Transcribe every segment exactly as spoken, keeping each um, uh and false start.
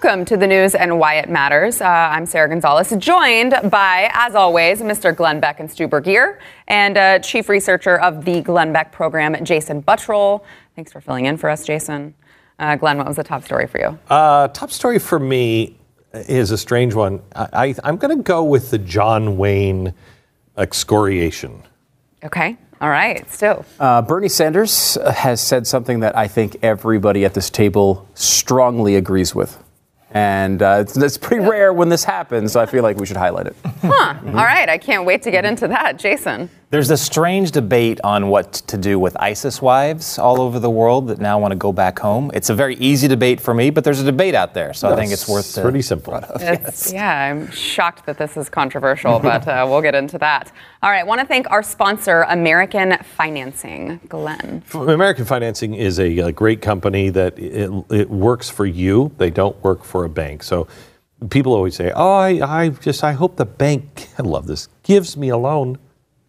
Welcome to the news and why it matters. Uh, I'm Sarah Gonzalez, joined by, as always, Mister Glenn Beck and Stu Burguiere, and uh, chief researcher of the Glenn Beck program, Jason Buttrell. Thanks for filling in for us, Jason. Uh, Glenn, what was the top story for you? Uh, top story for me is a strange one. I, I, I'm going to go with the John Wayne excoriation. Okay. All right. So uh, Bernie Sanders has said something that I think everybody at this table strongly agrees with. And uh, it's, it's pretty yep. rare when this happens, so I feel like we should highlight it. Huh. Mm-hmm. All right. I can't wait to get into that. Jason. There's a strange debate on what to do with ISIS wives all over the world that now want to go back home. It's a very easy debate for me, but there's a debate out there, so That's I think it's worth it. Pretty simple. It's, yes. Yeah, I'm shocked that this is controversial, but uh, we'll get into that. All right. I want to thank our sponsor, American Financing. Glenn. American Financing is a, a great company that it, it works for you. They don't work for a bank. So people always say, oh, I, I just, I hope the bank, I love this, gives me a loan.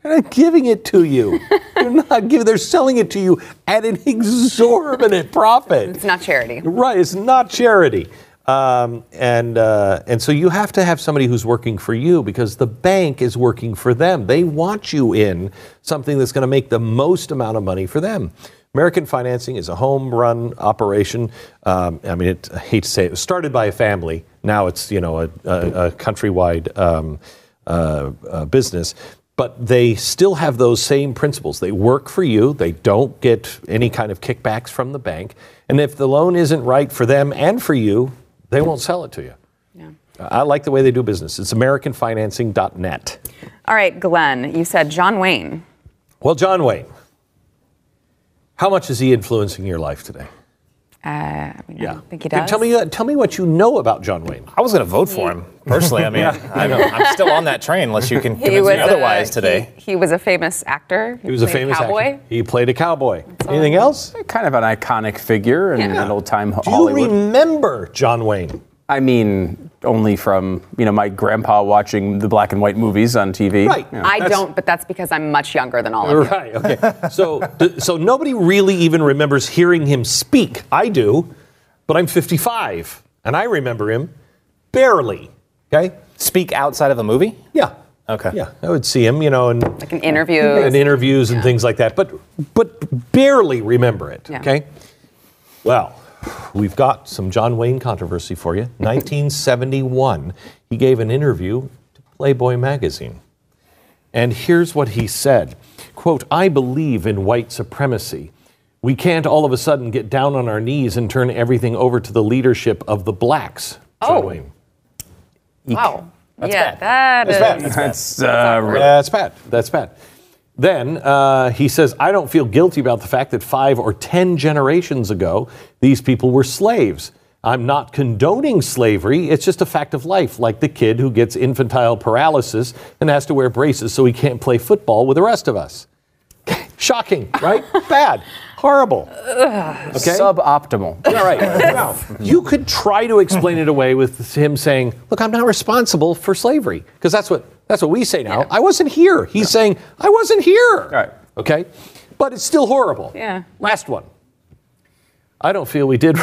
They're not giving it to you. They're not giving, they're selling it to you at an exorbitant profit. It's not charity. Right. It's not charity. Um, and, uh, and so you have to have somebody who's working for you because the bank is working for them. They want you in something that's going to make the most amount of money for them. American Financing is a home run operation. Um, I mean, it, I hate to say it, it was started by a family. Now it's, you know, a, a, a countrywide um, uh, uh, business. But they still have those same principles. They work for you. They don't get any kind of kickbacks from the bank. And if the loan isn't right for them and for you, they won't sell it to you. Yeah. I like the way they do business. It's American Financing dot net. All right, Glenn, you said John Wayne. Well, John Wayne. How much is he influencing your life today? Uh, I mean, yeah. I think he does. Tell me, uh, tell me what you know about John Wayne. I was going to vote for him, personally. I mean, yeah, I know. I'm still on that train, unless you can convince me otherwise a, today. He, he was a famous actor. He, he was a famous a cowboy. Actor. He played a cowboy. That's Anything all. else? Kind of an iconic figure in yeah. an old-time Hollywood. Do you remember John Wayne? I mean, only from, you know, my grandpa watching the black and white movies on T V. Right. Yeah. I that's, don't, but that's because I'm much younger than all of you. Right, okay. So, so nobody really even remembers hearing him speak. I do, but I'm fifty-five, and I remember him barely, okay? Speak outside of a movie? Yeah. Okay. Yeah, I would see him, you know, and like in interviews. And interviews and yeah. things like that, but but barely remember it, yeah. okay? Well... We've got some John Wayne controversy for you. nineteen seventy-one, he gave an interview to Playboy magazine. And here's what he said. Quote, I believe in white supremacy. We can't all of a sudden get down on our knees and turn everything over to the leadership of the blacks. John oh. Wayne. Wow. That's yeah, bad. That That's is... Bad. That's, uh, really... That's bad. That's bad. Then uh, he says, I don't feel guilty about the fact that five or ten generations ago, these people were slaves. I'm not condoning slavery. It's just a fact of life, like the kid who gets infantile paralysis and has to wear braces so he can't play football with the rest of us. Shocking, right? Bad. Horrible. Okay? Suboptimal. All right. Now, you could try to explain it away with him saying, look, I'm not responsible for slavery, because that's what... That's what we say now. Yeah. I wasn't here. He's yeah. saying, I wasn't here. All right. Okay? But it's still horrible. Yeah. Last one. I don't feel we did.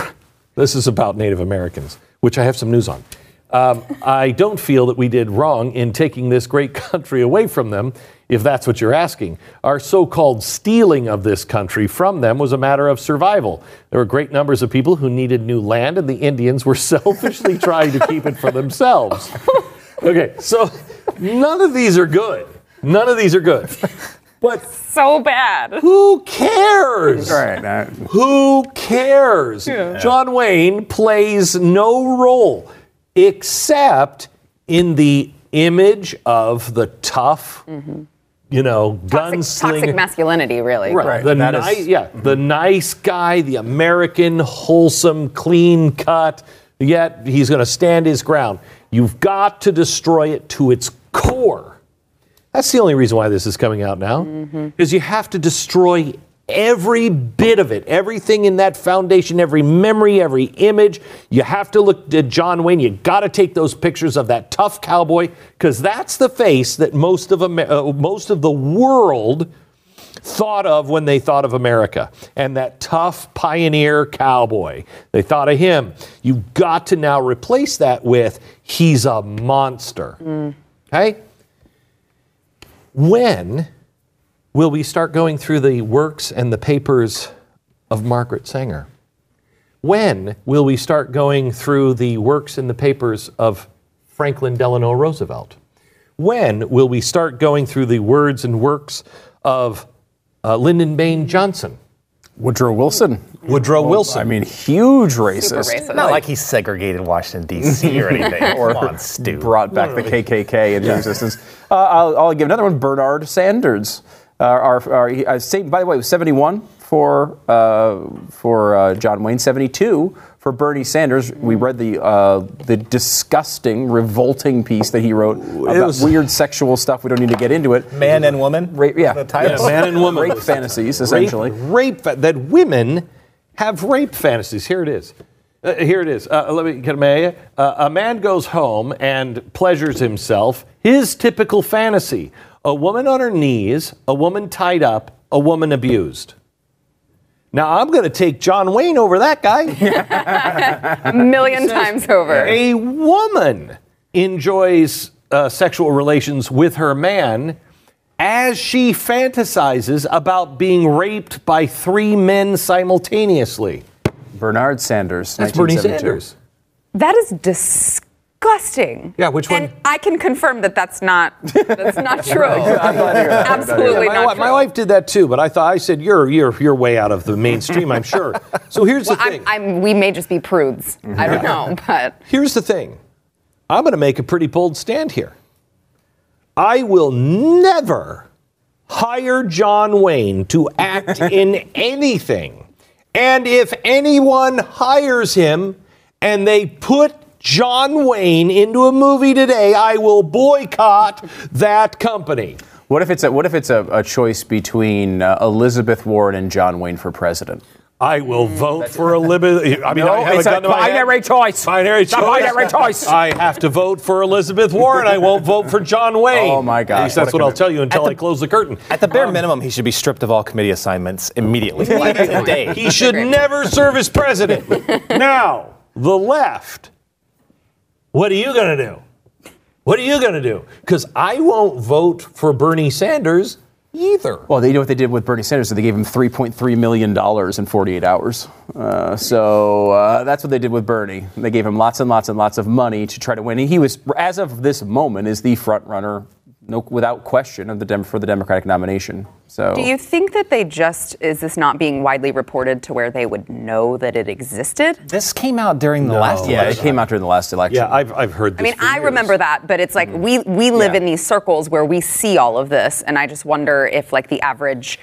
This is about Native Americans, which I have some news on. Um, I don't feel that we did wrong in taking this great country away from them, if that's what you're asking. Our so-called stealing of this country from them was a matter of survival. There were great numbers of people who needed new land, and the Indians were selfishly trying to keep it for themselves. Okay, so none of these are good. None of these are good. But so bad. Who cares? Right, I... Who cares? Yeah. John Wayne plays no role except in the image of the tough, mm-hmm. you know, gunslinger. Toxic, toxic masculinity, really. Right. right. The ni- is... Yeah, mm-hmm. the nice guy, the American, wholesome, clean cut. Yet he's going to stand his ground. You've got to destroy it to its core. That's the only reason why this is coming out now, because mm-hmm. you have to destroy every bit of it, everything in that foundation, every memory, every image. You have to look at John Wayne. You got to take those pictures of that tough cowboy, because that's the face that most of Amer- uh, most of the world thought of when they thought of America and that tough pioneer cowboy. They thought of him. You've got to now replace that with he's a monster. Mm. Okay? When will we start going through the works and the papers of Margaret Sanger? When will we start going through the works and the papers of Franklin Delano Roosevelt? When will we start going through the words and works of uh, Lyndon Baines Johnson? Woodrow Wilson. Woodrow well, Wilson. I mean, huge racist. racist. Not like, like he segregated Washington, D C or anything. Or on, Stu. Brought back the K K K into yeah. existence. Uh, I'll, I'll give another one, Bernard Sanders. Uh, our, our, uh, same, by the way, it was seventy-one for uh, for uh, John Wayne, seventy-two for Bernie Sanders. We read the uh, the disgusting, revolting piece that he wrote about was, weird sexual stuff. We don't need to get into it. Man and woman? Rape, yeah. The title. yeah. Man and woman. Rape fantasies, essentially. Rape, rape, that women have rape fantasies. Here it is. Uh, here it is. Uh, let me, can I, uh, a man goes home and pleasures himself. His typical fantasy: a woman on her knees, a woman tied up, a woman abused. Now, I'm going to take John Wayne over that guy. A million says, times over. A woman enjoys uh, sexual relations with her man as she fantasizes about being raped by three men simultaneously. Bernard Sanders. That's Bernie Sanders. That is disgusting. Yeah, which one? And I can confirm that that's not that's not true. Absolutely yeah, my, not. True. My wife did that too, but I thought I said you're you're you're way out of the mainstream. I'm sure. So here's well, the thing. I'm, I'm, we may just be prudes. Mm-hmm. I don't know, but here's the thing. I'm going to make a pretty bold stand here. I will never hire John Wayne to act in anything. And if anyone hires him and they put John Wayne into a movie today, I will boycott that company. What if it's a, what if it's a, a choice between uh, Elizabeth Warren and John Wayne for president? I will vote That's for Elizabeth. I mean, no, I it's a binary choice. Binary choice. Binary choice. I have to vote for Elizabeth Warren. I won't vote for John Wayne. Oh my gosh! At least that's what, what I'll tell you until the, I close the curtain. At the bare um, minimum, he should be stripped of all committee assignments immediately. Today. He should never serve as president. Now, the left. What are you gonna do? What are you gonna do? Because I won't vote for Bernie Sanders. Either. Well, they know what they did with Bernie Sanders. So they gave him three point three million dollars in forty-eight hours. Uh, so uh, that's what they did with Bernie. They gave him lots and lots and lots of money to try to win. And he was, as of this moment, is the front runner, no, without question, of the Dem- for the Democratic nomination. So, do you think that they just, is this not being widely reported to where they would know that it existed? This came out during the no, last election. Yeah, it came out during the last election. Yeah, I've, I've heard this. I mean, I years. remember that, but it's like mm. we, we live yeah. in these circles where we see all of this, and I just wonder if, like, the average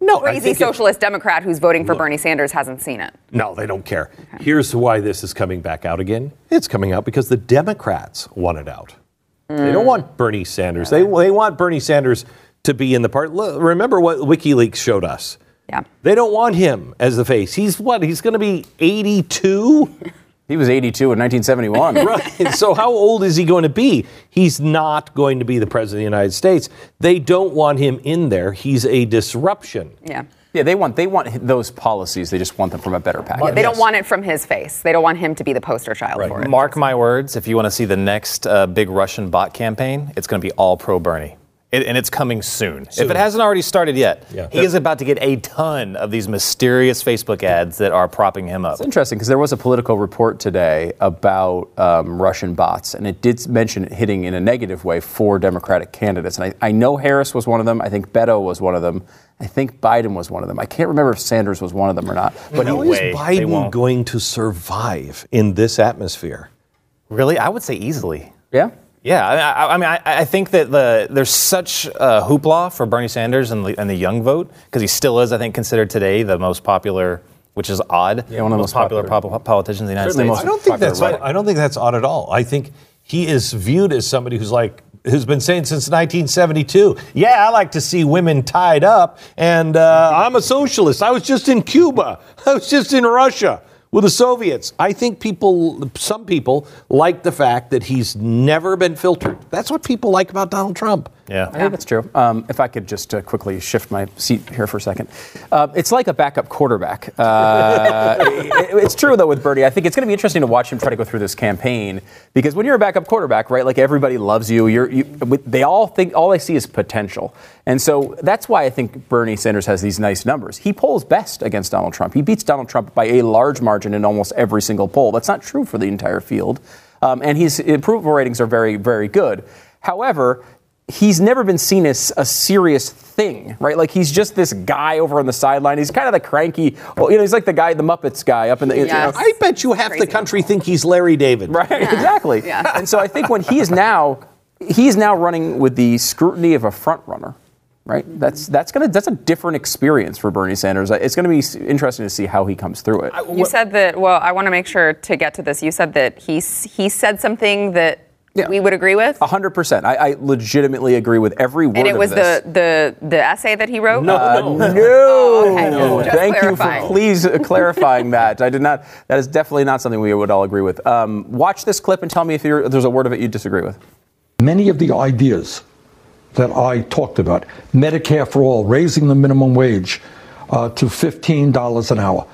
no, crazy socialist it, Democrat who's voting for look, Bernie Sanders hasn't seen it. No, they don't care. Okay. Here's why this is coming back out again. It's coming out because the Democrats want it out. They don't want Bernie Sanders. They they want Bernie Sanders to be in the part. Remember what WikiLeaks showed us. Yeah. They don't want him as the face. He's what? He's going to be eighty-two? He was eighty-two in nineteen seventy-one. Right. So how old is he going to be? He's not going to be the president of the United States. They don't want him in there. He's a disruption. Yeah. Yeah, they want they want those policies. They just want them from a better package. Yeah, they don't want it from his face. They don't want him to be the poster child right. for it. Mark my words. If you want to see the next uh, big Russian bot campaign, it's going to be all pro-Bernie. It, and it's coming soon. soon. If it hasn't already started yet, yeah. he is about to get a ton of these mysterious Facebook ads that are propping him up. It's interesting because there was a political report today about um, Russian bots, and it did mention it hitting in a negative way for Democratic candidates. And I, I know Harris was one of them. I think Beto was one of them. I think Biden was one of them. I can't remember if Sanders was one of them or not. But no how way. Is Biden going to survive in this atmosphere? Really? I would say easily. Yeah? Yeah. I, I, I mean, I, I think that the, there's such a hoopla for Bernie Sanders and the, and the young vote, because he still is, I think, considered today the most popular, which is odd, yeah, one of the most popular, popular po- politicians in the United Certainly States. I don't, think that's odd. I don't think that's odd at all. I think he is viewed as somebody who's like, who's been saying since nineteen seventy-two, yeah, I like to see women tied up, and uh, I'm a socialist. I was just in Cuba. I was just in Russia with the Soviets. I think people, some people, like the fact that he's never been filtered. That's what people like about Donald Trump. Yeah. I think yeah. that's true. Um, if I could just uh, quickly shift my seat here for a second. Uh, it's like a backup quarterback. Uh, it, it's true, though, with Bernie. I think it's going to be interesting to watch him try to go through this campaign, because when you're a backup quarterback, right, like everybody loves you. You're, you, they all think, all they see is potential. And so that's why I think Bernie Sanders has these nice numbers. He polls best against Donald Trump. He beats Donald Trump by a large margin in almost every single poll. That's not true for the entire field. Um, and his approval ratings are very, very good. However, he's never been seen as a serious thing, right? Like, he's just this guy over on the sideline. He's kind of the cranky, well, you know, he's like the guy, the Muppets guy up in the... Yes. You know, I bet you half Crazy the country people. think he's Larry David. Right, yeah. exactly. Yeah. And so I think when he is now, he's now running with the scrutiny of a front runner, right? Mm-hmm. That's that's gonna that's a different experience for Bernie Sanders. It's gonna be interesting to see how he comes through it. You said that, well, I want to make sure to get to this. You said that he, he said something that... Yeah. We would agree with? one hundred percent. I, I legitimately agree with every word of this. And it was the, the, the essay that he wrote? No. Uh, no. no. Oh, okay. no. Thank clarifying. you for please clarifying that. I did not. That is definitely not something we would all agree with. Um, watch this clip and tell me if you're, there's a word of it you disagree with. Many of the ideas that I talked about, Medicare for all, raising the minimum wage uh, to fifteen dollars an hour,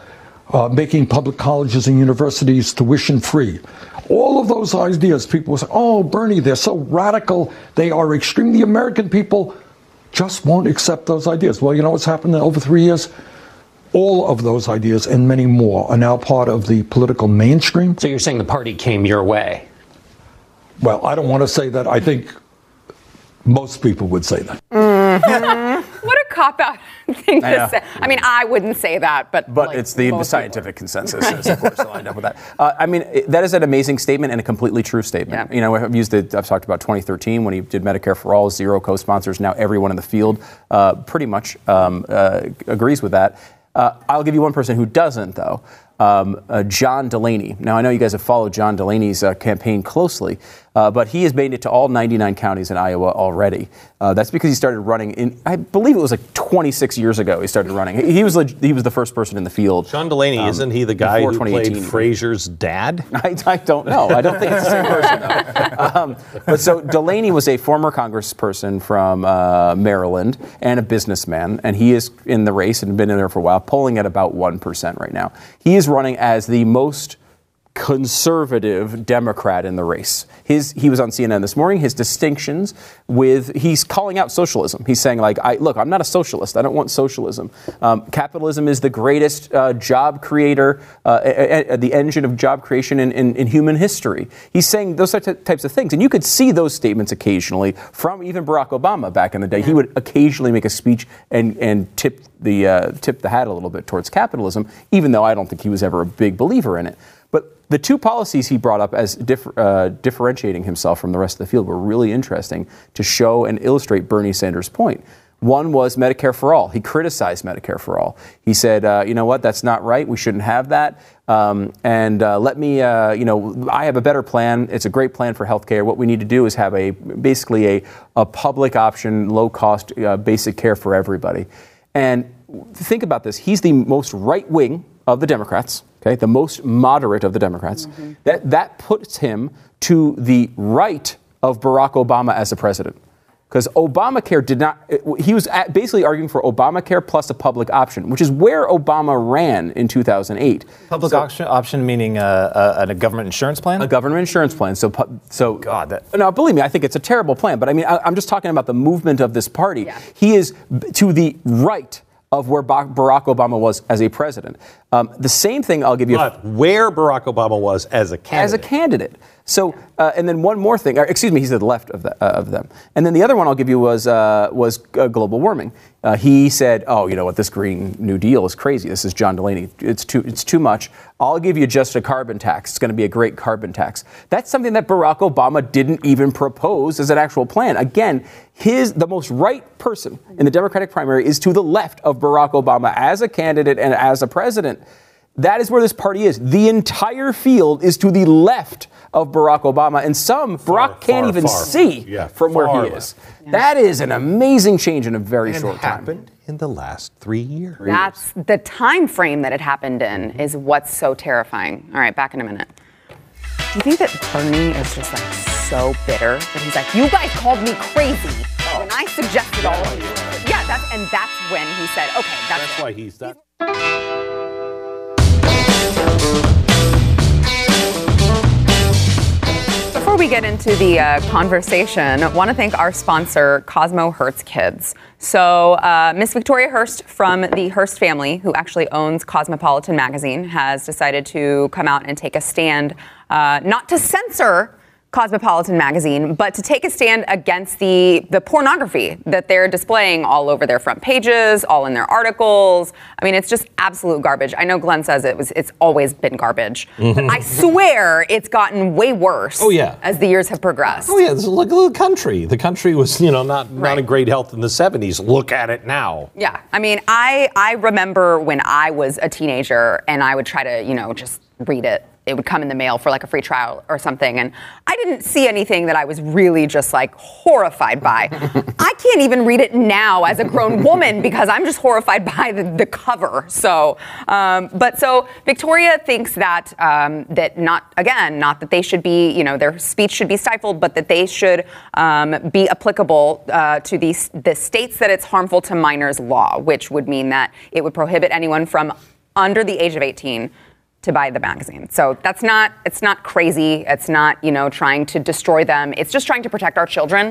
uh, making public colleges and universities tuition free, all of those ideas, people say, oh, Bernie, they're so radical. They are extreme. The American people just won't accept those ideas. Well, you know what's happened in over three years? All of those ideas and many more are now part of the political mainstream. So you're saying the party came your way? Well, I don't want to say that. I think most people would say that. Mm-hmm. What a cop-out thing to say. I mean, I wouldn't say that, but... But like, it's the, the scientific consensus, is, of course, I'll end up with that. Uh, I mean, it, that is an amazing statement and a completely true statement. Yeah. You know, I've used it, I've talked about twenty thirteen, when he did Medicare for All, zero co-sponsors, now everyone in the field uh, pretty much um, uh, agrees with that. Uh, I'll give you one person who doesn't, though. Um, uh, John Delaney. Now, I know you guys have followed John Delaney's uh, campaign closely, uh, but he has made it to all ninety-nine counties in Iowa already. Uh, that's because he started running in, I believe it was like twenty-six years ago he started running. He, he was he was the first person in the field. John Delaney, um, isn't he the guy who played Frazier's dad? I, I don't know. I don't think it's the same person, though. Um, but so Delaney was a former congressperson from uh, Maryland and a businessman, and he is in the race and been in there for a while, polling at about one percent right now. He is running as the most conservative Democrat in the race. His he was on C N N this morning. His distinctions with he's calling out socialism. He's saying like, I, look, I'm not a socialist. I don't want socialism. Um, capitalism is the greatest uh, job creator, uh, a, a, a, the engine of job creation in, in, in human history. He's saying those types of things, and you could see those statements occasionally from even Barack Obama back in the day. He would occasionally make a speech and and tip the uh, tip the hat a little bit towards capitalism, even though I don't think he was ever a big believer in it. But the two policies he brought up as dif- uh, differentiating himself from the rest of the field were really interesting to show and illustrate Bernie Sanders' point. One was Medicare for All. He criticized Medicare for All. He said, uh, you know what, that's not right. We shouldn't have that. Um, and uh, let me, uh, you know, I have a better plan. It's a great plan for healthcare. What we need to do is have a basically a, a public option, low-cost uh, basic care for everybody. And think about this. He's the most right-wing of the Democrats. Okay, the most moderate of the Democrats, mm-hmm. that that puts him to the right of Barack Obama as the president. Because Obamacare did not, he was basically arguing for Obamacare plus a public option, which is where Obama ran in two thousand eight. Public so, option, option meaning a, a, a government insurance plan? A government insurance plan. So, so God, that. Now, believe me, I think it's a terrible plan, but I mean, I, I'm just talking about the movement of this party. Yeah. He is to the right of where Barack Obama was as a president. Um, the same thing I'll give you. But where Barack Obama was as a candidate. As a candidate. So, uh, and then one more thing. Or, excuse me, he's to the left of, the, uh, of them. And then the other one I'll give you was uh, was uh, global warming. Uh, he said, oh, you know what, this Green New Deal is crazy. This is John Delaney. It's too it's too much. I'll give you just a carbon tax. It's going to be a great carbon tax. That's something that Barack Obama didn't even propose as an actual plan. Again, his the most right person in the Democratic primary is to the left of Barack Obama as a candidate and as a president. That is where this party is. The entire field is to the left of Barack Obama, and some Barack far, can't far, even far. see yeah, from where he is. Yeah. That is an amazing change in a very and short it time. It happened in the last three years. That's the time frame that it happened in is what's so terrifying. All right, back in a minute. Do you think that Bernie is just like so bitter that he's like, you guys called me crazy? Oh, and I suggested all of you. Yeah, that's, and that's when he said, okay, that's, that's why he's that. Before we get into the uh, conversation, I want to thank our sponsor, Cosmo Hurts Kids. So uh, Miss Victoria Hearst from the Hearst family, who actually owns Cosmopolitan magazine, has decided to come out and take a stand, uh, not to censor Cosmopolitan magazine, but to take a stand against the, the pornography that they're displaying all over their front pages, all in their articles. I mean, it's just absolute garbage. I know Glenn says it was it's always been garbage. Mm-hmm. But I swear it's gotten way worse oh, yeah. as the years have progressed. Oh, yeah. Look at the country. The country was, you know, not, not right. in great health in the seventies. Look at it now. Yeah. I mean, I, I remember when I was a teenager and I would try to, you know, just read it. It would come in the mail for like a free trial or something. And I didn't see anything that I was really just like horrified by. I can't even read it now as a grown woman because I'm just horrified by the, the cover. So, um, but so Victoria thinks that, um, that not, again, not that they should be, you know, their speech should be stifled, but that they should um, be applicable uh, to the, the states that it's harmful to minors law, which would mean that it would prohibit anyone from under the age of eighteen to buy the magazine. So that's not, it's not crazy. It's not, you know, trying to destroy them. It's just trying to protect our children.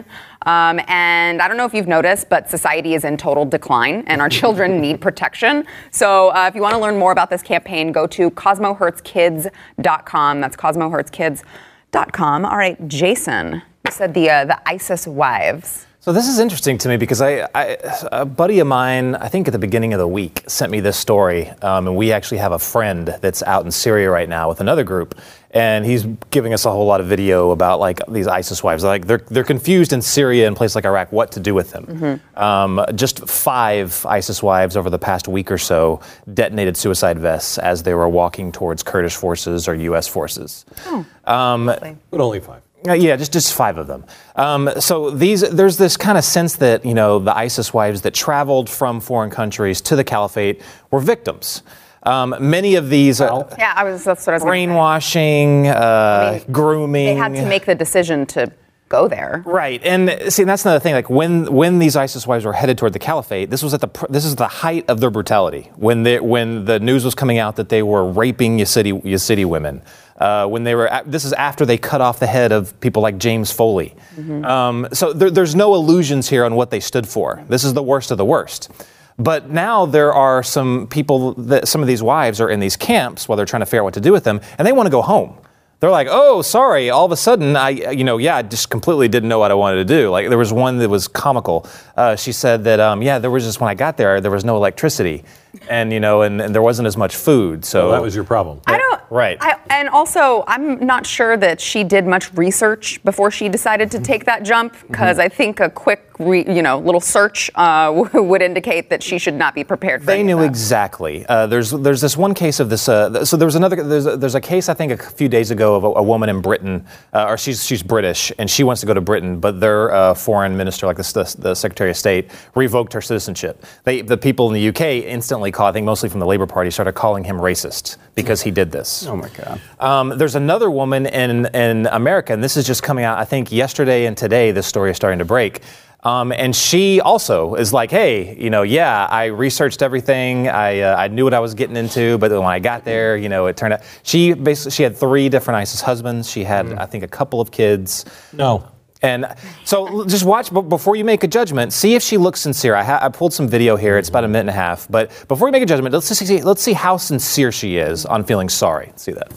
Um, and I don't know if you've noticed, but society is in total decline and our children need protection. So uh, if you want to learn more about this campaign, go to Cosmo Hurts Kids dot com. That's Cosmo Hurts Kids dot com. All right, Jason, you said the, uh, the ISIS wives. So this is interesting to me because I, I, a buddy of mine, I think at the beginning of the week, sent me this story. Um, and we actually have a friend that's out in Syria right now with another group. And he's giving us a whole lot of video about like these ISIS wives. Like they're they're confused in Syria and places like Iraq what to do with them. Mm-hmm. Um, just five ISIS wives over the past week or so detonated suicide vests as they were walking towards Kurdish forces or U S forces. Oh, um, but only five. Uh, yeah, just, just five of them. Um, so these, there's this kind of sense that, you know, the ISIS wives that traveled from foreign countries to the caliphate were victims. Um, many of these, uh, yeah, I was, that's what I was brainwashing, uh, I mean, grooming. They had to make the decision to go there. Right. And see, that's another thing. Like when, when these ISIS wives were headed toward the caliphate, this was at the, this is the height of their brutality. When they, when the news was coming out that they were raping Yazidi, Yazidi women, uh, when they were, this is after they cut off the head of people like James Foley. Mm-hmm. Um, so there, there's no illusions here on what they stood for. This is the worst of the worst. But now there are some people that some of these wives are in these camps while they're trying to figure out what to do with them and they want to go home. They're like, oh, sorry, all of a sudden, I, you know, yeah, I just completely didn't know what I wanted to do. Like, there was one that was comical. Uh, she said that, um, yeah, there was just, when I got there, there was no electricity. And, you know, and, and there wasn't as much food, so. Well, that was your problem. I don't. Right. I, and also, I'm not sure that she did much research before she decided to take that jump, because mm-hmm. I think a quick, re, you know, little search uh, would indicate that she should not be prepared for that. They knew exactly. Uh, there's there's this one case of this, uh, so there was another, there's a, there's a case, I think, a few days ago of a, a woman in Britain, uh, or she's she's British, and she wants to go to Britain, but their uh, foreign minister, like the, the, the Secretary of State, revoked her citizenship. They, the people in the U K instantly called, I think mostly from the Labour Party, started calling him racist because he did this. Oh, my God. Um, there's another woman in, in America, and this is just coming out, I think, yesterday and today, this story is starting to break. Um, and she also is like, hey, you know, yeah, I researched everything. I uh, I knew what I was getting into. But when I got there, you know, it turned out she basically she had three different ISIS husbands. She had, mm-hmm. I think, a couple of kids. No. And so just watch before you make a judgment. See if she looks sincere. I, ha- I pulled some video here. It's about a minute and a half. But before we make a judgment, let's just see, let's see how sincere she is on feeling sorry. Let's see that.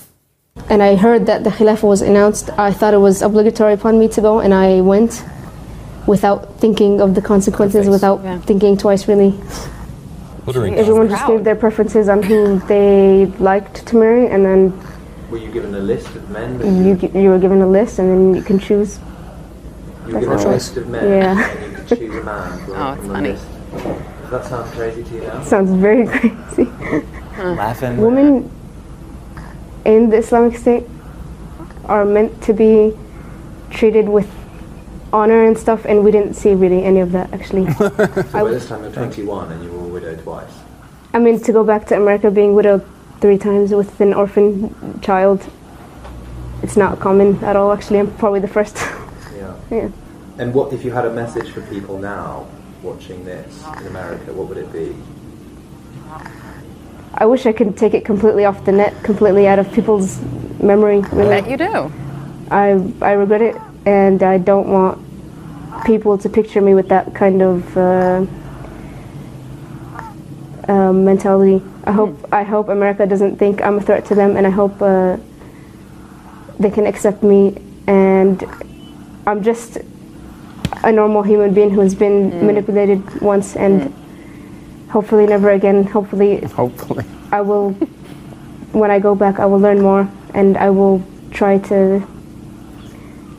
And I heard that the Khilafah was announced. I thought it was obligatory upon me to go, and I went without thinking of the consequences, without yeah. thinking twice, really. Everyone just gave their preferences on who they liked to marry, and then. Were you given a list of men? You you were given a list, and then you can choose. You were given a list of men, yeah. and you could choose a man. Oh, it's funny. List. Does that sound crazy to you now? It sounds very crazy. Huh. Laughing. Women in the Islamic State are meant to be treated with honor and stuff, and we didn't see really any of that, actually. So by this time you're twenty-one and you were widowed twice? I mean, to go back to America being widowed three times with an orphan child, it's not common at all, actually. I'm probably the first. Yeah. Yeah. And what if you had a message for people now watching this in America, what would it be? I wish I could take it completely off the net, completely out of people's memory. Really. I bet you do. I, I regret it, and I don't want people to picture me with that kind of uh, uh, mentality. I hope I hope America doesn't think I'm a threat to them, and I hope uh, they can accept me. And I'm just a normal human being who has been mm. manipulated once, and mm. hopefully never again. Hopefully, hopefully, I will. When I go back, I will learn more, and I will try to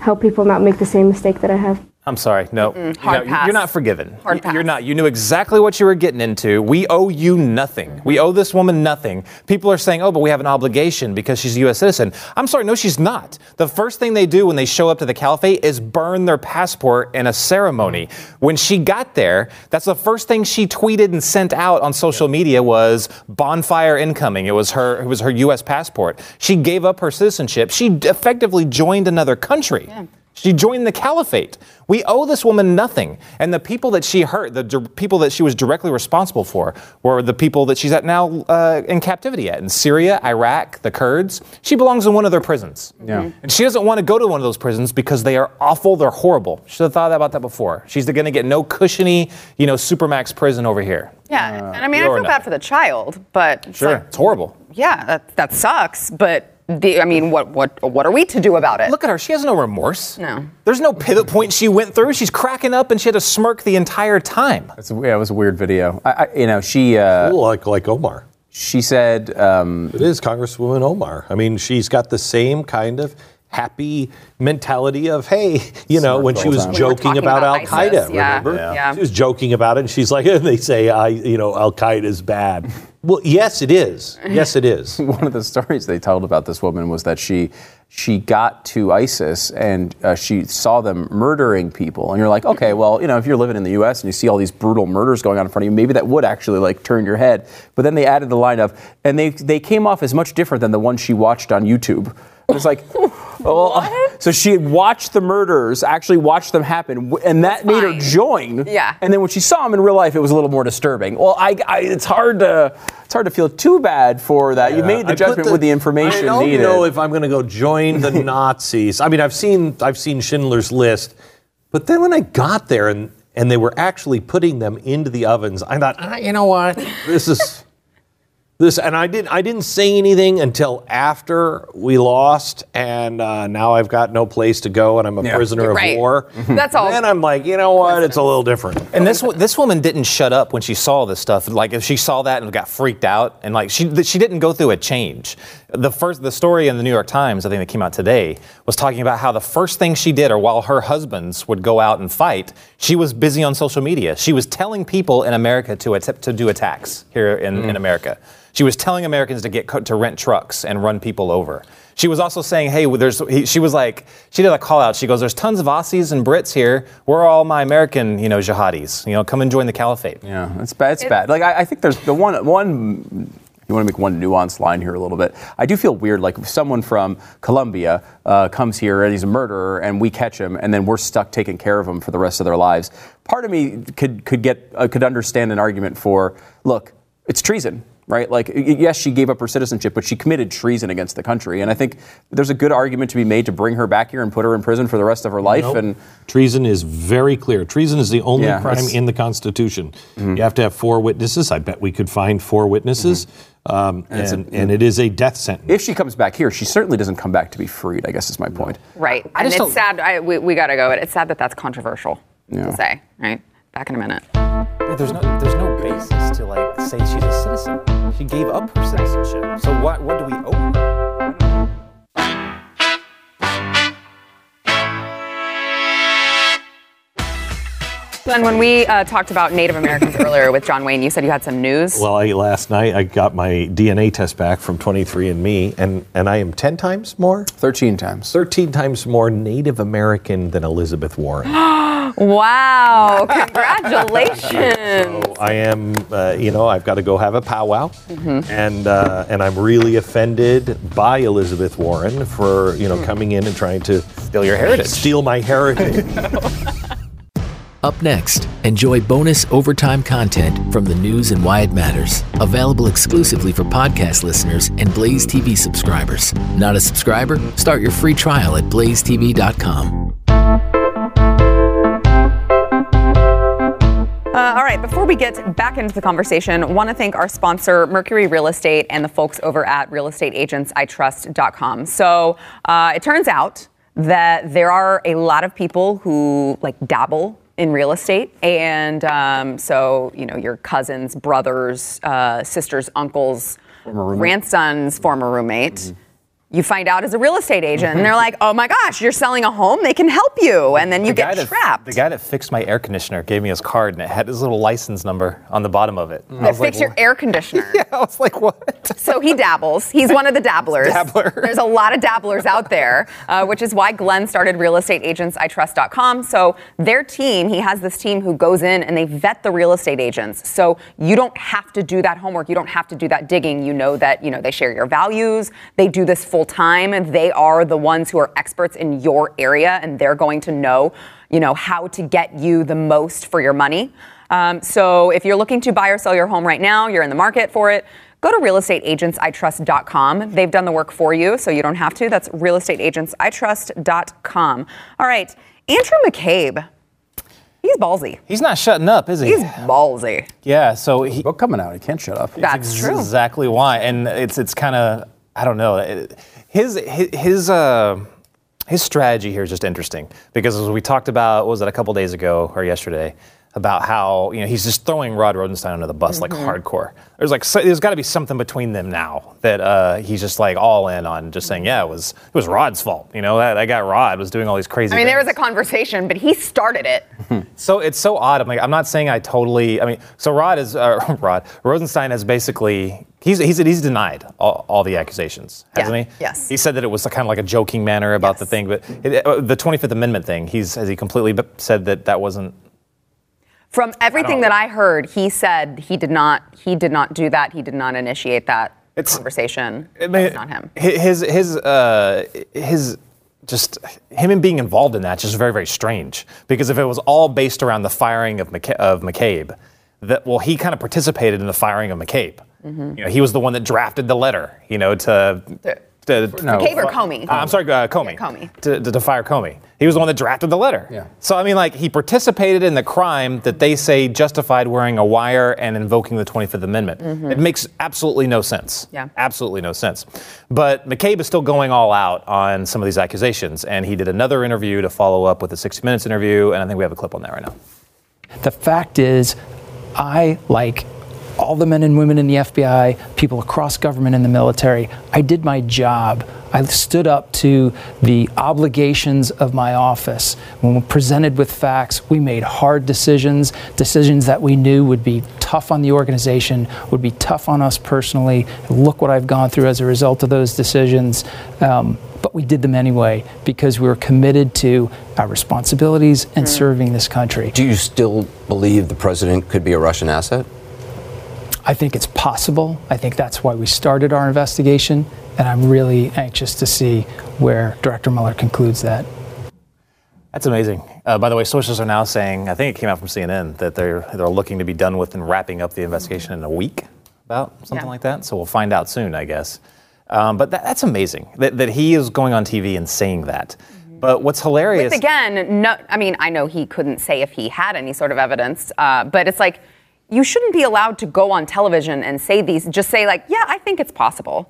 help people not make the same mistake that I have. I'm sorry. No, mm-mm. Hard no pass. You're not forgiven. Hard pass. You're not. You knew exactly what you were getting into. We owe you nothing. We owe this woman nothing. People are saying, oh, but we have an obligation because she's a U S citizen. I'm sorry. No, she's not. The first thing they do when they show up to the caliphate is burn their passport in a ceremony. When she got there, that's the first thing she tweeted and sent out on social media was bonfire incoming. It was her, it was her U S passport. She gave up her citizenship. She effectively joined another country. Yeah. She joined the caliphate. We owe this woman nothing. And the people that she hurt, the di- people that she was directly responsible for, were the people that she's at now uh, in captivity at. In Syria, Iraq, the Kurds. She belongs in one of their prisons. Yeah. And she doesn't want to go to one of those prisons because they are awful, they're horrible. She should have thought about that before. She's going to get no cushiony, you know, supermax prison over here. Yeah, uh, and I mean, I feel bad for the child, but... It's sure, like, it's horrible. Yeah, that, that sucks, but... The, I mean, what what what are we to do about it? Look at her. She has no remorse. No. There's no pivot point she went through. She's cracking up, and she had a smirk the entire time. That's, yeah, it was a weird video. I, I, you know, she... Uh, like, like Omar. She said... Um, it is Congresswoman Omar. I mean, she's got the same kind of happy mentality of, hey, you know, when she was joking about, about Al-Qaeda, ISIS, yeah. remember? Yeah. Yeah. She was joking about it, and she's like, and they say, I, you know, Al-Qaeda's bad. Well, yes, it is. Yes, it is. One of the stories they told about this woman was that she she got to ISIS and uh, she saw them murdering people. And you're like, okay, well, you know, if you're living in the U S and you see all these brutal murders going on in front of you, maybe that would actually, like, turn your head. But then they added the line of, and they, they came off as much different than the one she watched on YouTube. It was like, oh. So she watched the murders, actually watched them happen, and that made her join. Yeah. And then when she saw them in real life, it was a little more disturbing. Well, I, I it's hard to it's hard to feel too bad for that. Yeah. You made the I judgment the, with the information needed. I don't needed. know if I'm going to go join the Nazis. I mean, I've seen I've seen Schindler's List, but then when I got there and and they were actually putting them into the ovens, I thought, ah, you know what, this is. This, and I didn't I didn't say anything until after we lost, and uh, now I've got no place to go, and I'm a yeah. prisoner of right. war. Mm-hmm. That's all. And then I'm like, you know what? It's a little different. And this this woman didn't shut up when she saw this stuff. Like, if she saw that and got freaked out, and like she she didn't go through a change. The first the story in the New York Times, I think that came out today, was talking about how the first thing she did, or while her husbands would go out and fight, she was busy on social media. She was telling people in America to att- to do attacks here in, mm. in America. She was telling Americans to get to rent trucks and run people over. She was also saying, hey, there's. He, she was like, she did a call out. She goes, there's tons of Aussies and Brits here. Where are all my American, you know, jihadis? You know, come and join the caliphate. Yeah, it's bad. It's it, bad. Like, I, I think there's the one one. You want to make one nuanced line here a little bit. I do feel weird, like if someone from Colombia uh, comes here and he's a murderer and we catch him and then we're stuck taking care of him for the rest of their lives. Part of me could could get uh, could understand an argument for, look, it's treason. Right? Like, yes, she gave up her citizenship, but she committed treason against the country. And I think there's a good argument to be made to bring her back here and put her in prison for the rest of her life. Nope. And treason is very clear. Treason is the only yeah, crime in the Constitution. Mm-hmm. You have to have four witnesses. I bet we could find four witnesses. Mm-hmm. Um, and, and, a, and it is a death sentence. If she comes back here, she certainly doesn't come back to be freed, I guess is my point. Right. I and it's don't... sad. I, we we got to go. It's sad that that's controversial yeah. to say. Right. Back in a minute. Yeah, there's no there's no basis to like say she's a citizen. She gave up her citizenship. So what what do we owe her? Glenn, when we uh, talked about Native Americans earlier with John Wayne, you said you had some news. Well, I, last night I got my D N A test back from twenty-three and me, and and I am ten times more, thirteen times, thirteen times more Native American than Elizabeth Warren. Wow, congratulations. So I am, uh, you know, I've got to go have a powwow. Mm-hmm. And uh, and I'm really offended by Elizabeth Warren for, you know, coming in and trying to... Steal your heritage. Steal my heritage. Up next, enjoy bonus overtime content from the news and why it matters, available exclusively for podcast listeners and Blaze T V subscribers. Not a subscriber? Start your free trial at blaze t v dot com. Uh, all right, before we get back into the conversation, I want to thank our sponsor, Mercury Real Estate, and the folks over at real estate agents I trust dot com. So uh, it turns out that there are a lot of people who like dabble in real estate. And um, so, you know, your cousins, brothers, uh, sisters, uncles, former grandsons, former roommate. Mm-hmm. You find out as a real estate agent, mm-hmm. and they're like, "Oh my gosh, you're selling a home. They can help you." And then you the get that, trapped. The guy that fixed my air conditioner gave me his card, and it had his little license number on the bottom of it. That fixed like, your what? air conditioner. Yeah, I was like, "What?" So he dabbles. He's one of the dabblers. Dabbler. There's a lot of dabblers out there, uh, which is why Glenn started real estate agents I trust dot com. So their team, he has this team who goes in and they vet the real estate agents. So you don't have to do that homework. You don't have to do that digging. You know that you know they share your values. They do this full time, and they are the ones who are experts in your area, and they're going to know, you know, how to get you the most for your money. Um, so if you're looking to buy or sell your home right now, you're in the market for it, go to real estate agents I trust dot com. They've done the work for you, so you don't have to. That's real estate agents I trust dot com. All right, Andrew McCabe. He's ballsy. He's not shutting up, is he? He's ballsy. Yeah, so he... book coming out, he can't shut up. That's true. Exactly why, and it's it's kind of... I don't know. His his his, uh, his strategy here is just interesting because as we talked about, what was it, a couple days ago or yesterday, about how you know he's just throwing Rod Rosenstein under the bus mm-hmm. like hardcore. There's like so, there's got to be something between them now that uh, he's just like all in on, just saying yeah it was it was Rod's fault. You know that, that guy Rod was doing all these crazy. I mean things. There was a conversation, but he started it. So it's so odd. I'm like I'm not saying I totally. I mean so Rod is uh, Rod Rosenstein has basically. He's, he's he's denied all, all the accusations, hasn't yeah. he? Yes. He said that it was kind of like a joking manner about yes. the thing, but it, uh, the twenty-fifth Amendment thing, he's has he completely said that that wasn't. From everything I that I heard, he said he did not he did not do that. He did not initiate that it's, conversation. It, That's it, not him. His his uh, his. Just him being involved in that is just very very strange because if it was all based around the firing of McCabe, of McCabe, that well he kind of participated in the firing of McCabe. Mm-hmm. You know, he was the one that drafted the letter, you know, to... to, to no, McCabe or Comey? Uh, I'm sorry, uh, Comey. Yeah, Comey. To, to, to fire Comey. He was the one that drafted the letter. Yeah. So, I mean, like, he participated in the crime that they say justified wearing a wire and invoking the twenty-fifth Amendment. Mm-hmm. It makes absolutely no sense. Yeah. Absolutely no sense. But McCabe is still going all out on some of these accusations, and he did another interview to follow up with a sixty minutes interview, and I think we have a clip on that right now. The fact is, I like... all the men and women in the F B I, people across government and the military, I did my job. I stood up to the obligations of my office. When we're presented with facts, we made hard decisions, decisions that we knew would be tough on the organization, would be tough on us personally. Look what I've gone through as a result of those decisions. Um, but we did them anyway because we were committed to our responsibilities and mm. serving this country. Do you still believe the president could be a Russian asset? I think it's possible. I think that's why we started our investigation, and I'm really anxious to see where Director Mueller concludes that. That's amazing. Uh, by the way, sources are now saying, I think it came out from C N N, that they're they're looking to be done with and wrapping up the investigation in a week, about something yeah. like that. So we'll find out soon, I guess. Um, but that, that's amazing that, that he is going on T V and saying that. But what's hilarious... With again, no, I mean, I know he couldn't say if he had any sort of evidence, uh, but it's like, you shouldn't be allowed to go on television and say these, just say like, yeah, I think it's possible.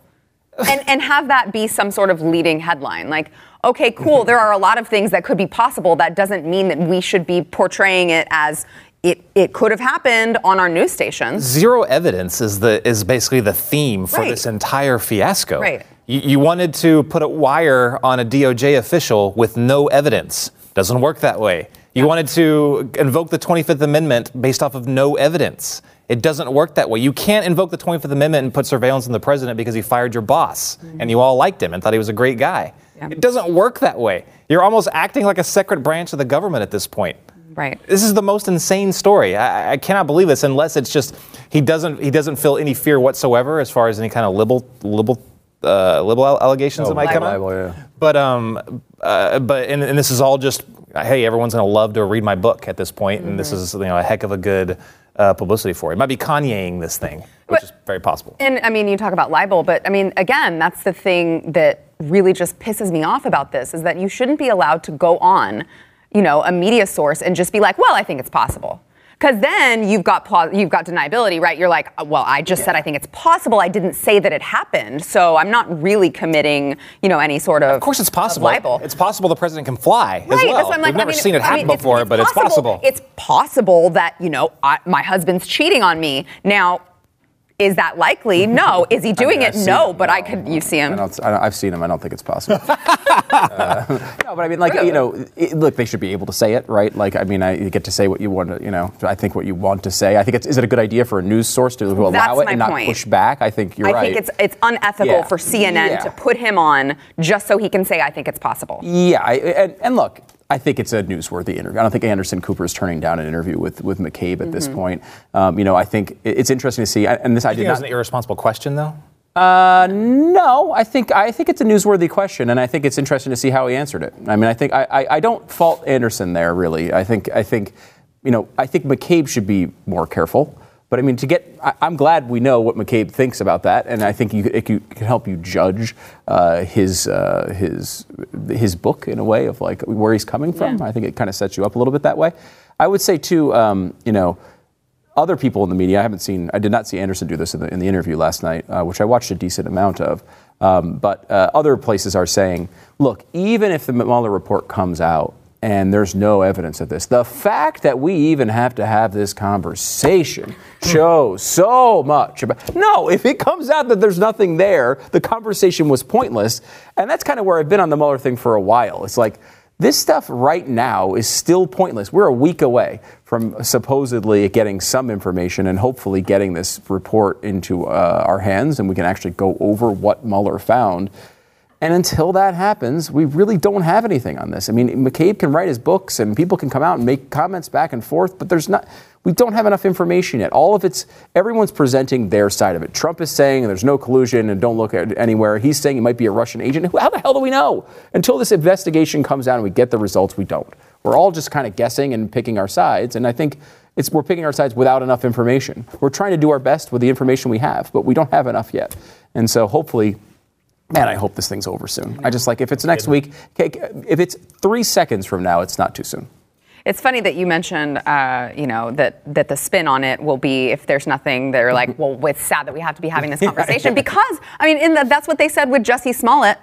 And and have that be some sort of leading headline. Like, okay, cool, there are a lot of things that could be possible. That doesn't mean that we should be portraying it as it, it could have happened on our news stations. Zero evidence is the is basically the theme for right. this entire fiasco. Right. You, you wanted to put a wire on a D O J official with no evidence. Doesn't work that way. You wanted to invoke the twenty-fifth Amendment based off of no evidence. It doesn't work that way. You can't invoke the twenty-fifth Amendment and put surveillance on the president because he fired your boss mm-hmm. and you all liked him and thought he was a great guy. Yeah. It doesn't work that way. You're almost acting like a separate branch of the government at this point. Right. This is the most insane story. I, I cannot believe this unless it's just he doesn't he doesn't feel any fear whatsoever as far as any kind of liberal liberal uh, libel allegations oh, that might libel. come out. Libel, yeah. But um, uh, but and, and this is all just hey, everyone's gonna love to read my book at this point, mm-hmm. and this is you know a heck of a good uh, publicity for it. It might be Kanyeing this thing, which but, is very possible. And I mean, you talk about libel, but I mean, again, that's the thing that really just pisses me off about this is that you shouldn't be allowed to go on, you know, a media source and just be like, well, I think it's possible. Because then you've got pla- you've got deniability, right? You're like, well, I just yeah. said I think it's possible. I didn't say that it happened, so I'm not really committing, you know, any sort of. Of course, it's possible. Libel. It's possible the president can fly right. as well. Like, We've I never mean, seen it happen I mean, before, it's, it's but possible, it's possible. It's possible that you know I, my husband's cheating on me now. Is that likely? No. Is he doing I mean, it? No. Him. But no. I could. You see him? I don't, I don't, I've seen him. I don't think it's possible. uh, no, but I mean, like really? you know, it, look, they should be able to say it, right? Like, I mean, I you get to say what you want to, you know. I think what you want to say. I think it's is it a good idea for a news source to who allow it and not point. push back? I think you're I right. I think it's it's unethical yeah. for C N N yeah. to put him on just so he can say I think it's possible. Yeah, I, and, and look. I think it's a newsworthy interview. I don't think Anderson Cooper is turning down an interview with, with McCabe at mm-hmm. this point. Um, you know, I think it's interesting to see. And this, I did not. It was an irresponsible question, though. Uh, no, I think I think it's a newsworthy question, and I think it's interesting to see how he answered it. I mean, I think I, I, I don't fault Anderson there really. I think I think, you know, I think McCabe should be more careful. But I mean, to get, I, I'm glad we know what McCabe thinks about that, and I think you, it, you, it can help you judge uh, his uh, his his book in a way of like where he's coming from. Yeah. I think it kind of sets you up a little bit that way. I would say too, um, you know, other people in the media. I haven't seen, I did not see Anderson do this in the, in the interview last night, uh, which I watched a decent amount of. Um, but uh, other places are saying, look, even if the Mueller report comes out. And there's no evidence of this. The fact that we even have to have this conversation shows so much about... No, if it comes out that there's nothing there, the conversation was pointless. And that's kind of where I've been on the Mueller thing for a while. It's like, this stuff right now is still pointless. We're a week away from supposedly getting some information and hopefully getting this report into uh, our hands, and we can actually go over what Mueller found. And until that happens, we really don't have anything on this. I mean, McCabe can write his books and people can come out and make comments back and forth, but there's not, we don't have enough information yet. All of it's, everyone's presenting their side of it. Trump is saying there's no collusion and don't look at anywhere. He's saying it might be a Russian agent. How the hell do we know? Until this investigation comes out and we get the results, we don't. We're all just kind of guessing and picking our sides. And I think it's, we're picking our sides without enough information. We're trying to do our best with the information we have, but we don't have enough yet. And so hopefully... Man, I hope this thing's over soon. I just like, if it's next week, if it's three seconds from now, it's not too soon. It's funny that you mentioned, uh, you know, that, that the spin on it will be if there's nothing, they're like, well, it's sad that we have to be having this conversation. Because, I mean, in the, that's what they said with Jussie Smollett.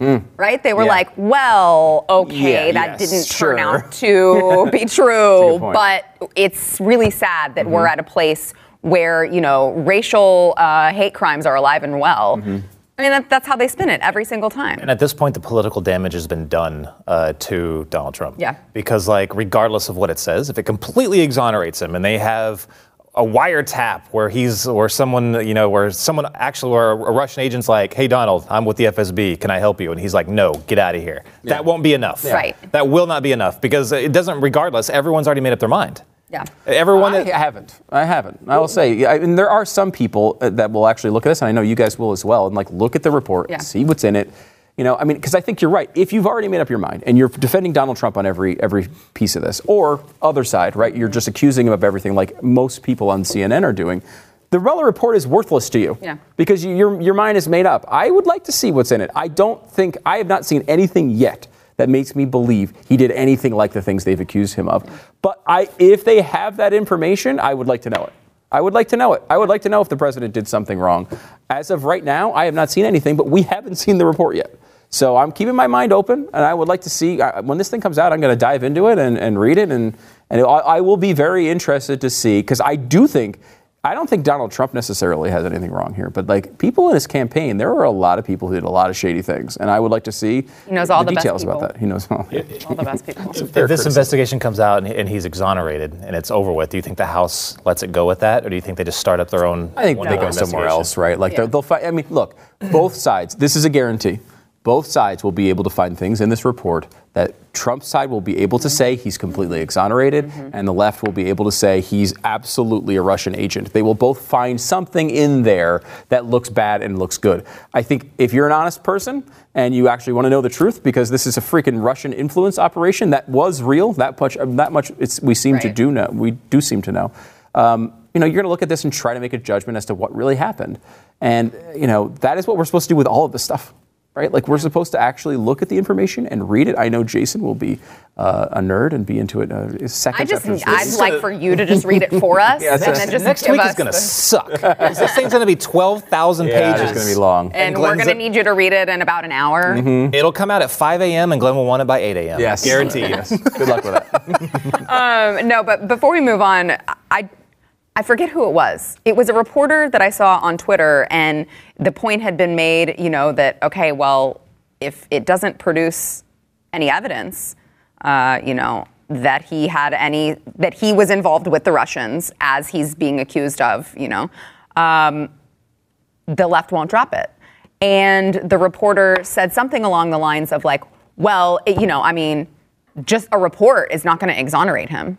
Mm. Right? They were yeah. like, well, okay, yeah, that yes, didn't turn sure. out to be true. But it's really sad that mm-hmm. we're at a place where, you know, racial uh, hate crimes are alive and well. Mm-hmm. I mean, that, that's how they spin it every single time. And at this point, the political damage has been done uh, to Donald Trump. Yeah. Because, like, regardless of what it says, if it completely exonerates him and they have a wiretap where he's, or someone, you know, where someone actually, or a Russian agent's like, hey, Donald, I'm with the F S B. Can I help you? And he's like, no, get out of here. Yeah. That won't be enough. Yeah. Right. That will not be enough because it doesn't, regardless, everyone's already made up their mind. Yeah. Everyone that I haven't. I haven't. I will say, I mean, there are some people that will actually look at this, and I know you guys will as well, and like look at the report, yeah. see what's in it. You know, I mean, because I think you're right. If you've already made up your mind and you're defending Donald Trump on every every piece of this, or other side, right? You're just accusing him of everything, like most people on C N N are doing. The Mueller report is worthless to you yeah. because you, your your mind is made up. I would like to see what's in it. I don't think I have not seen anything yet. That makes me believe he did anything like the things they've accused him of. But I, if they have that information, I would like to know it. I would like to know it. I would like to know if the president did something wrong. As of right now, I have not seen anything, but we haven't seen the report yet. So I'm keeping my mind open, and I would like to see, I, when this thing comes out, I'm going to dive into it and, and read it, and, and I, I will be very interested to see, because I do think, I don't think Donald Trump necessarily has anything wrong here, but like people in his campaign, there were a lot of people who did a lot of shady things, and I would like to see he knows all the, the details about that. He knows all, yeah. all the best people. If this criticism. investigation comes out and he's exonerated and it's over with, do you think the House lets it go with that, or do you think they just start up their own? I think they go somewhere else, right? Like yeah. they'll find. I mean, look, both sides. This is a guarantee. Both sides will be able to find things in this report that Trump's side will be able to say he's completely exonerated, mm-hmm. and the left will be able to say he's absolutely a Russian agent. They will both find something in there that looks bad and looks good. I think if you're an honest person and you actually want to know the truth, because this is a freaking Russian influence operation that was real, that much, that much it's, we seem right. to do know, we do seem to know. Um, you know, you're going to look at this and try to make a judgment as to what really happened. And, you know, that is what we're supposed to do with all of this stuff. Right? Like, we're supposed to actually look at the information and read it. I know Jason will be uh, a nerd and be into it uh, seconds after this. I'd this like a, for you to just read it for us. Yeah, and then just next week is going to suck. This thing's going to be twelve thousand pages. Yeah, it's going to be long. And, and we're going to need you to read it in about an hour. Mm-hmm. It'll come out at five a.m. and Glenn will want it by eight a.m. Yes. Guaranteed. Yes. Good luck with that. um, no, but before we move on, I... I forget who it was. It was a reporter that I saw on Twitter, and the point had been made, you know, that, okay, well, if it doesn't produce any evidence, uh, you know, that he had any, that he was involved with the Russians, as he's being accused of, you know, um, the left won't drop it. And the reporter said something along the lines of, like, well, it, you know, I mean, just a report is not going to exonerate him.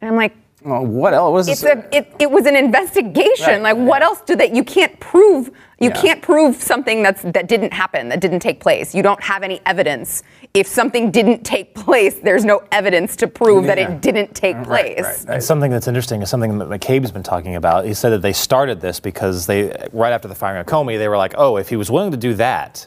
And I'm like, well, what else? What is it's a, it, it was an investigation. Right. Like, what else do they? You can't prove. You yeah. can't prove something that's that didn't happen, that didn't take place. You don't have any evidence. If something didn't take place, there's no evidence to prove yeah. that it didn't take right, place. Right, right. And something that's interesting is something that McCabe's been talking about. He said that they started this because they, right after the firing of Comey, they were like, oh, if he was willing to do that.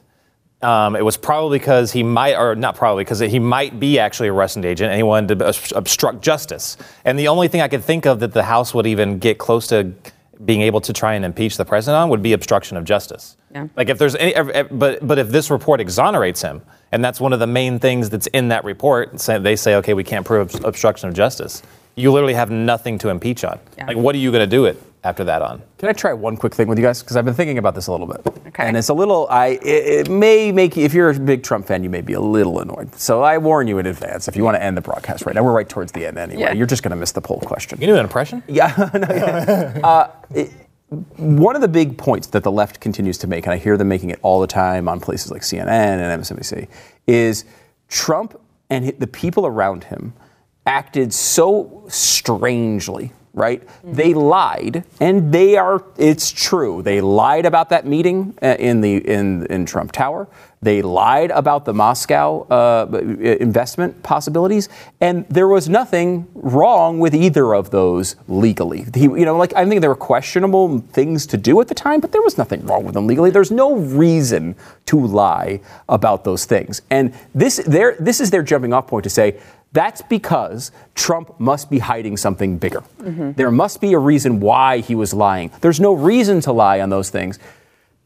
Um, it was probably because he might, or not probably, because he might be actually a Russian agent, and he wanted to obstruct justice. And the only thing I could think of that the House would even get close to being able to try and impeach the president on would be obstruction of justice. Yeah. Like if there's any, but but if this report exonerates him, and that's one of the main things that's in that report, they say, okay, we can't prove obstruction of justice. You literally have nothing to impeach on. Yeah. Like, what are you going to do it? After that on. Can I try one quick thing with you guys? Because I've been thinking about this a little bit. Okay. And it's a little, I it, it may make you, if you're a big Trump fan, you may be a little annoyed. So I warn you in advance, if you want to end the broadcast right now, we're right towards the end anyway. Yeah. You're just going to miss the poll question. You do an impression? Yeah. No, yeah. uh, it, one of the big points that the left continues to make, and I hear them making it all the time on places like C N N and M S N B C, is Trump and the people around him acted so strangely. Right? Mm-hmm. They lied, and they are, it's true. They lied about that meeting in the in, in Trump Tower. They lied about the Moscow uh, investment possibilities. And there was nothing wrong with either of those legally. He, you know, like, I think there were questionable things to do at the time, but there was nothing wrong with them legally. There's no reason to lie about those things. And this, their, this is their jumping off point to say, that's because Trump must be hiding something bigger. Mm-hmm. There must be a reason why he was lying. There's no reason to lie on those things.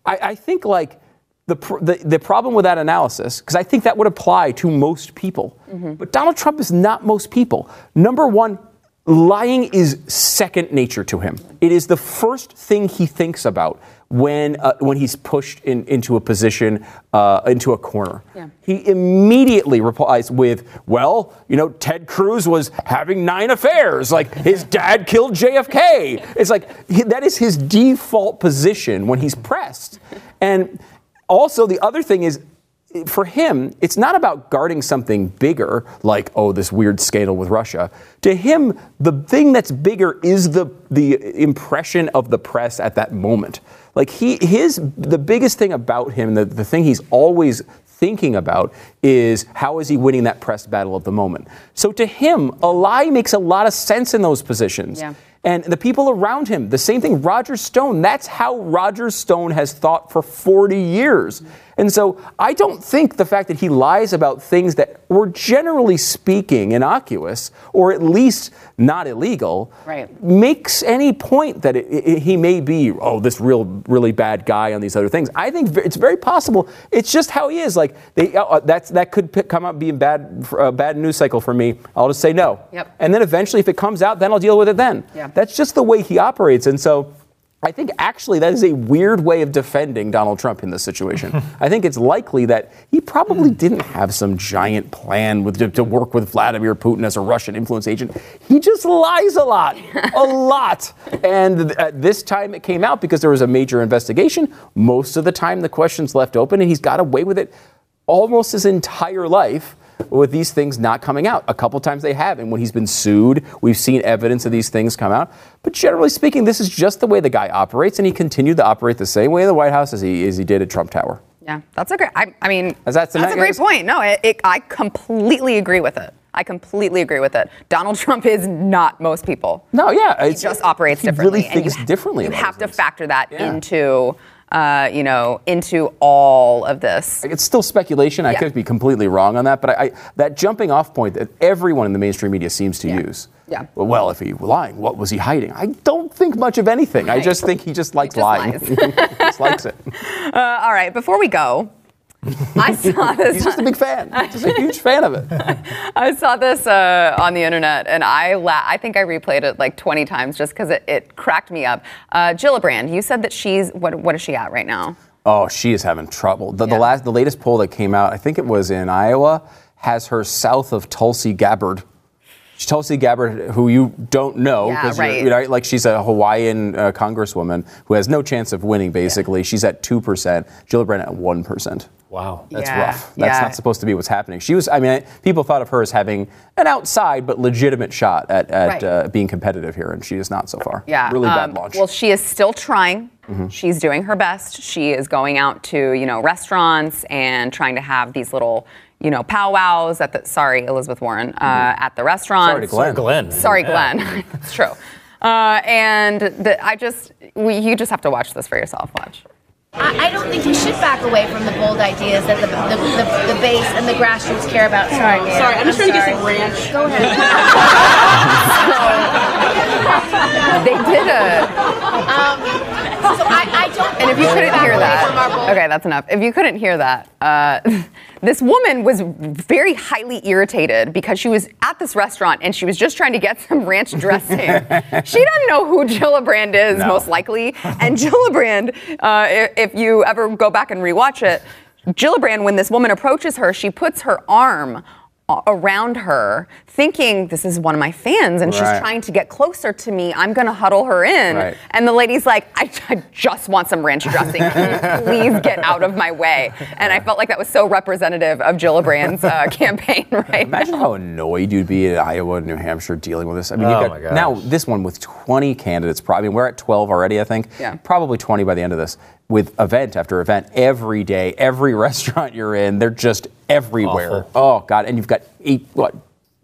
I, I think, like, the, the the problem with that analysis, because I think that would apply to most people, mm-hmm. but Donald Trump is not most people. Number one, lying is second nature to him. It is the first thing he thinks about when uh, when he's pushed in, into a position, uh, into a corner. Yeah. He immediately replies with, well, you know, Ted Cruz was having nine affairs. Like, his dad killed J F K. It's like, he, that is his default position when he's pressed. And also the other thing is, for him, it's not about guarding something bigger, like, oh, this weird scandal with Russia. To him, the thing that's bigger is the the impression of the press at that moment. Like, he his the biggest thing about him, the, the thing he's always thinking about, is how is he winning that press battle of the moment. So to him, a lie makes a lot of sense in those positions. Yeah. And the people around him, the same thing, Roger Stone. That's how Roger Stone has thought for forty years. And so I don't think the fact that he lies about things that were generally speaking innocuous, or at least not illegal, right. makes any point that it, it, he may be, oh, this real, really bad guy on these other things. I think it's very possible. It's just how he is. Like, they, uh, that's, that could pick, come out being a bad, uh, bad news cycle for me. I'll just say no. Yep. And then eventually, if it comes out, then I'll deal with it then. Yeah. That's just the way he operates. And so I think actually that is a weird way of defending Donald Trump in this situation. I think it's likely that he probably didn't have some giant plan with, to, to work with Vladimir Putin as a Russian influence agent. He just lies a lot, a lot. And at this time it came out because there was a major investigation. Most of the time the question's left open, and he's got away with it almost his entire life. with these things not coming out. A couple times they have, and when he's been sued, we've seen evidence of these things come out. But generally speaking, this is just the way the guy operates, and he continued to operate the same way in the White House as he as he did at Trump Tower. Yeah, that's a great. I, I mean, is that that's a great point. No, it, it, I completely agree with it. I completely agree with it. Donald Trump is not most people. No, yeah, he just operates he differently. He really thinks and you, differently. You have to factor that yeah. into. Uh, you know, into all of this. It's still speculation. Yeah. I could be completely wrong on that, but I, I, that jumping off point that everyone in the mainstream media seems to yeah. use. Yeah. Well, well, if he was lying, what was he hiding? I don't think much of anything. Right. I just think he just likes he just lying. Lies. He just likes it. Uh, all right. Before we go, I saw this. He's just a big fan. He's a huge fan of it. I saw this uh, on the internet, and I la- I think I replayed it like twenty times just because it, it cracked me up. Uh, Gillibrand, you said that she's what? What is she at right now? Oh, she is having trouble. The, yeah. the last, the latest poll that came out, I think it was in Iowa, has her south of Tulsi Gabbard. Tulsi Gabbard, who you don't know, because yeah, right. you know, like she's a Hawaiian uh, congresswoman who has no chance of winning, basically. Yeah. She's at two percent. Gillibrand at one percent. Wow. That's yeah. rough. That's yeah. not supposed to be what's happening. She was, I mean, people thought of her as having an outside but legitimate shot at, at right. uh, being competitive here, and she is not so far. Yeah. Really um, bad launch. Well, she is still trying. Mm-hmm. She's doing her best. She is going out to, you know, restaurants and trying to have these little... you know, powwows at the, sorry, Elizabeth Warren, uh, at the restaurant. Sorry to Glenn. Glenn. Sorry, yeah. Glenn. It's true. Uh, and the, I just, we, you just have to watch this for yourself. Watch. I, I don't think we should back away from the bold ideas that the the, the, the base and the grassroots care about. Sorry, sorry, sorry I'm just I'm trying sorry. to get some ranch. Go ahead. They did a... Um, So I, I don't and if you couldn't hear that, okay, that's enough. If you couldn't hear that, uh, this woman was very highly irritated because she was at this restaurant and she was just trying to get some ranch dressing. She doesn't know who Gillibrand is, no. most likely. And Gillibrand, uh, if you ever go back and rewatch it, Gillibrand, when this woman approaches her, she puts her arm around her, thinking this is one of my fans, and right. she's trying to get closer to me. I'm going to huddle her in. Right. And the lady's like, I, I just want some ranch dressing. Can you please get out of my way? And I felt like that was so representative of Gillibrand's uh, campaign right Imagine now. How annoyed you'd be in Iowa and New Hampshire dealing with this. I mean, oh you got, now this one with twenty candidates, probably. I mean, we're at twelve already, I think. Yeah. Probably twenty by the end of this. With event after event, every day, every restaurant you're in, they're just everywhere. Awful. Oh, God. And you've got eight, what,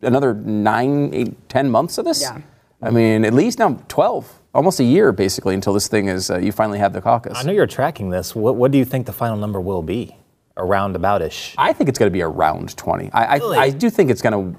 another nine, eight, ten months of this? Yeah. I mean, at least now twelve, almost a year, basically, until this thing is, uh, you finally have the caucus. I know you're tracking this. What, what do you think the final number will be? Around about-ish? I think it's going to be around twenty. I, really? I, I do think it's going to...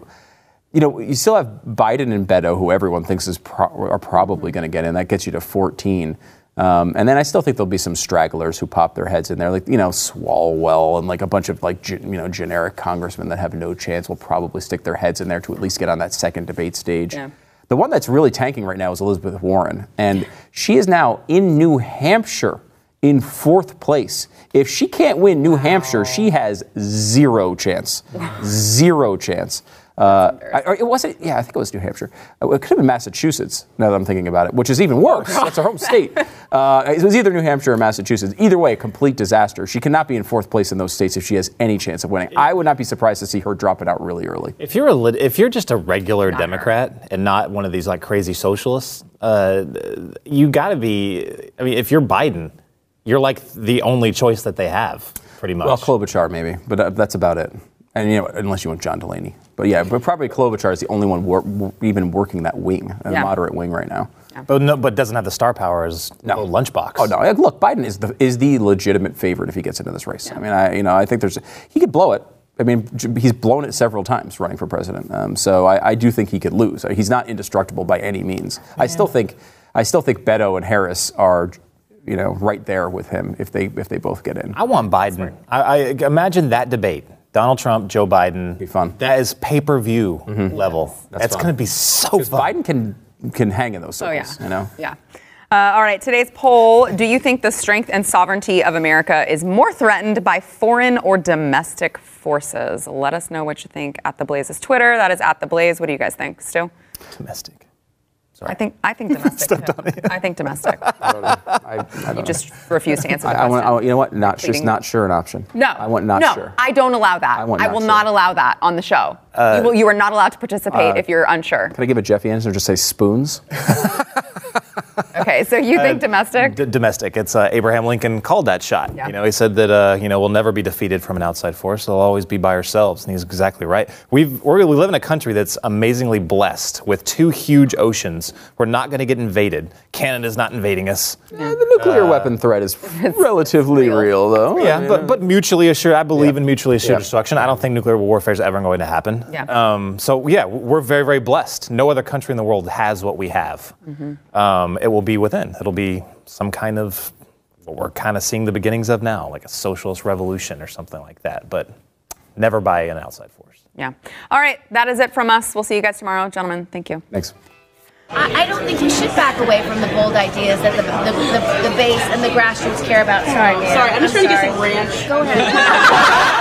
You know, you still have Biden and Beto, who everyone thinks is pro- are probably going to get in. That gets you to fourteen. Um, and then I still think there'll be some stragglers who pop their heads in there, like, you know, Swalwell and like a bunch of like, ge- you know, generic congressmen that have no chance will probably stick their heads in there to at least get on that second debate stage. Yeah. The one that's really tanking right now is Elizabeth Warren. And she is now in New Hampshire in fourth place. If she can't win New Hampshire, wow. she has zero chance, zero chance. Uh, I, or it wasn't, yeah, I think it was New Hampshire. It could have been Massachusetts, now that I'm thinking about it, which is even worse. That's our home state. Uh, it was either New Hampshire or Massachusetts. Either way, complete disaster. She cannot be in fourth place in those states if she has any chance of winning. I would not be surprised to see her drop it out really early. If you're a, if you're just a regular not Democrat her. and not one of these like crazy socialists, uh, you gotta be, I mean, if you're Biden, you're like the only choice that they have, pretty much. Well, Klobuchar maybe, but uh, that's about it. And, you know, unless you want John Delaney. But, yeah, but probably Klobuchar is the only one wor- w- even working that wing, a yeah. moderate wing right now. Yeah. But no, but doesn't have the star power as no lunchbox. Oh, no. Look, Biden is the is the legitimate favorite if he gets into this race. Yeah. I mean, I you know, I think there's he could blow it. I mean, he's blown it several times running for president. Um, so I, I do think he could lose. He's not indestructible by any means. Yeah. I still think I still think Beto and Harris are... you know, right there with him if they if they both get in. I want Biden. I, I imagine that debate. Donald Trump, Joe Biden. Be fun. That is pay-per-view mm-hmm. level. That's, That's going to be so fun. Because Biden can can hang in those circles, oh, yeah. you know? Yeah. Uh, all right, today's poll. Do you think the strength and sovereignty of America is more threatened by foreign or domestic forces? Let us know what you think at The Blaze's Twitter. That is at The Blaze. What do you guys think, Stu? Domestic. Sorry. I think I think domestic. Too. I think domestic. I don't know. I, I don't you just know. refuse to answer the I, question. I want, I, you know what? Not sure. It's not sure an option. No. I want not no, sure. I don't allow that. I, want not I will sure. not allow that on the show. Uh, you, will, you are not allowed to participate uh, if you're unsure. Can I give a Jeffy answer and just say spoons? Okay, so you think uh, domestic? D- domestic. It's uh, Abraham Lincoln called that shot. Yeah. You know, he said that uh, you know we'll never be defeated from an outside force. We'll always be by ourselves, and he's exactly right. We've we're, we live in a country that's amazingly blessed with two huge oceans. We're not going to get invaded. Canada's not invading us. Yeah, the nuclear uh, weapon threat is relatively real. real, though. Yeah, yeah, but but mutually assured. I believe yeah. in mutually assured yeah. destruction. I don't think nuclear warfare is ever going to happen. Yeah. Um. So yeah, we're very very blessed. No other country in the world has what we have. Mm-hmm. Um. It will be within. It'll be some kind of what we're kind of seeing the beginnings of now, like a socialist revolution or something like that, but never by an outside force. Yeah. All right. That is it from us. We'll see you guys tomorrow. Gentlemen, thank you. Thanks. I, I don't think we should back away from the bold ideas that the the, the, the base and the grassroots care about. Sorry. Oh, sorry. I'm just I'm trying sorry. to get some ranch. Go ahead.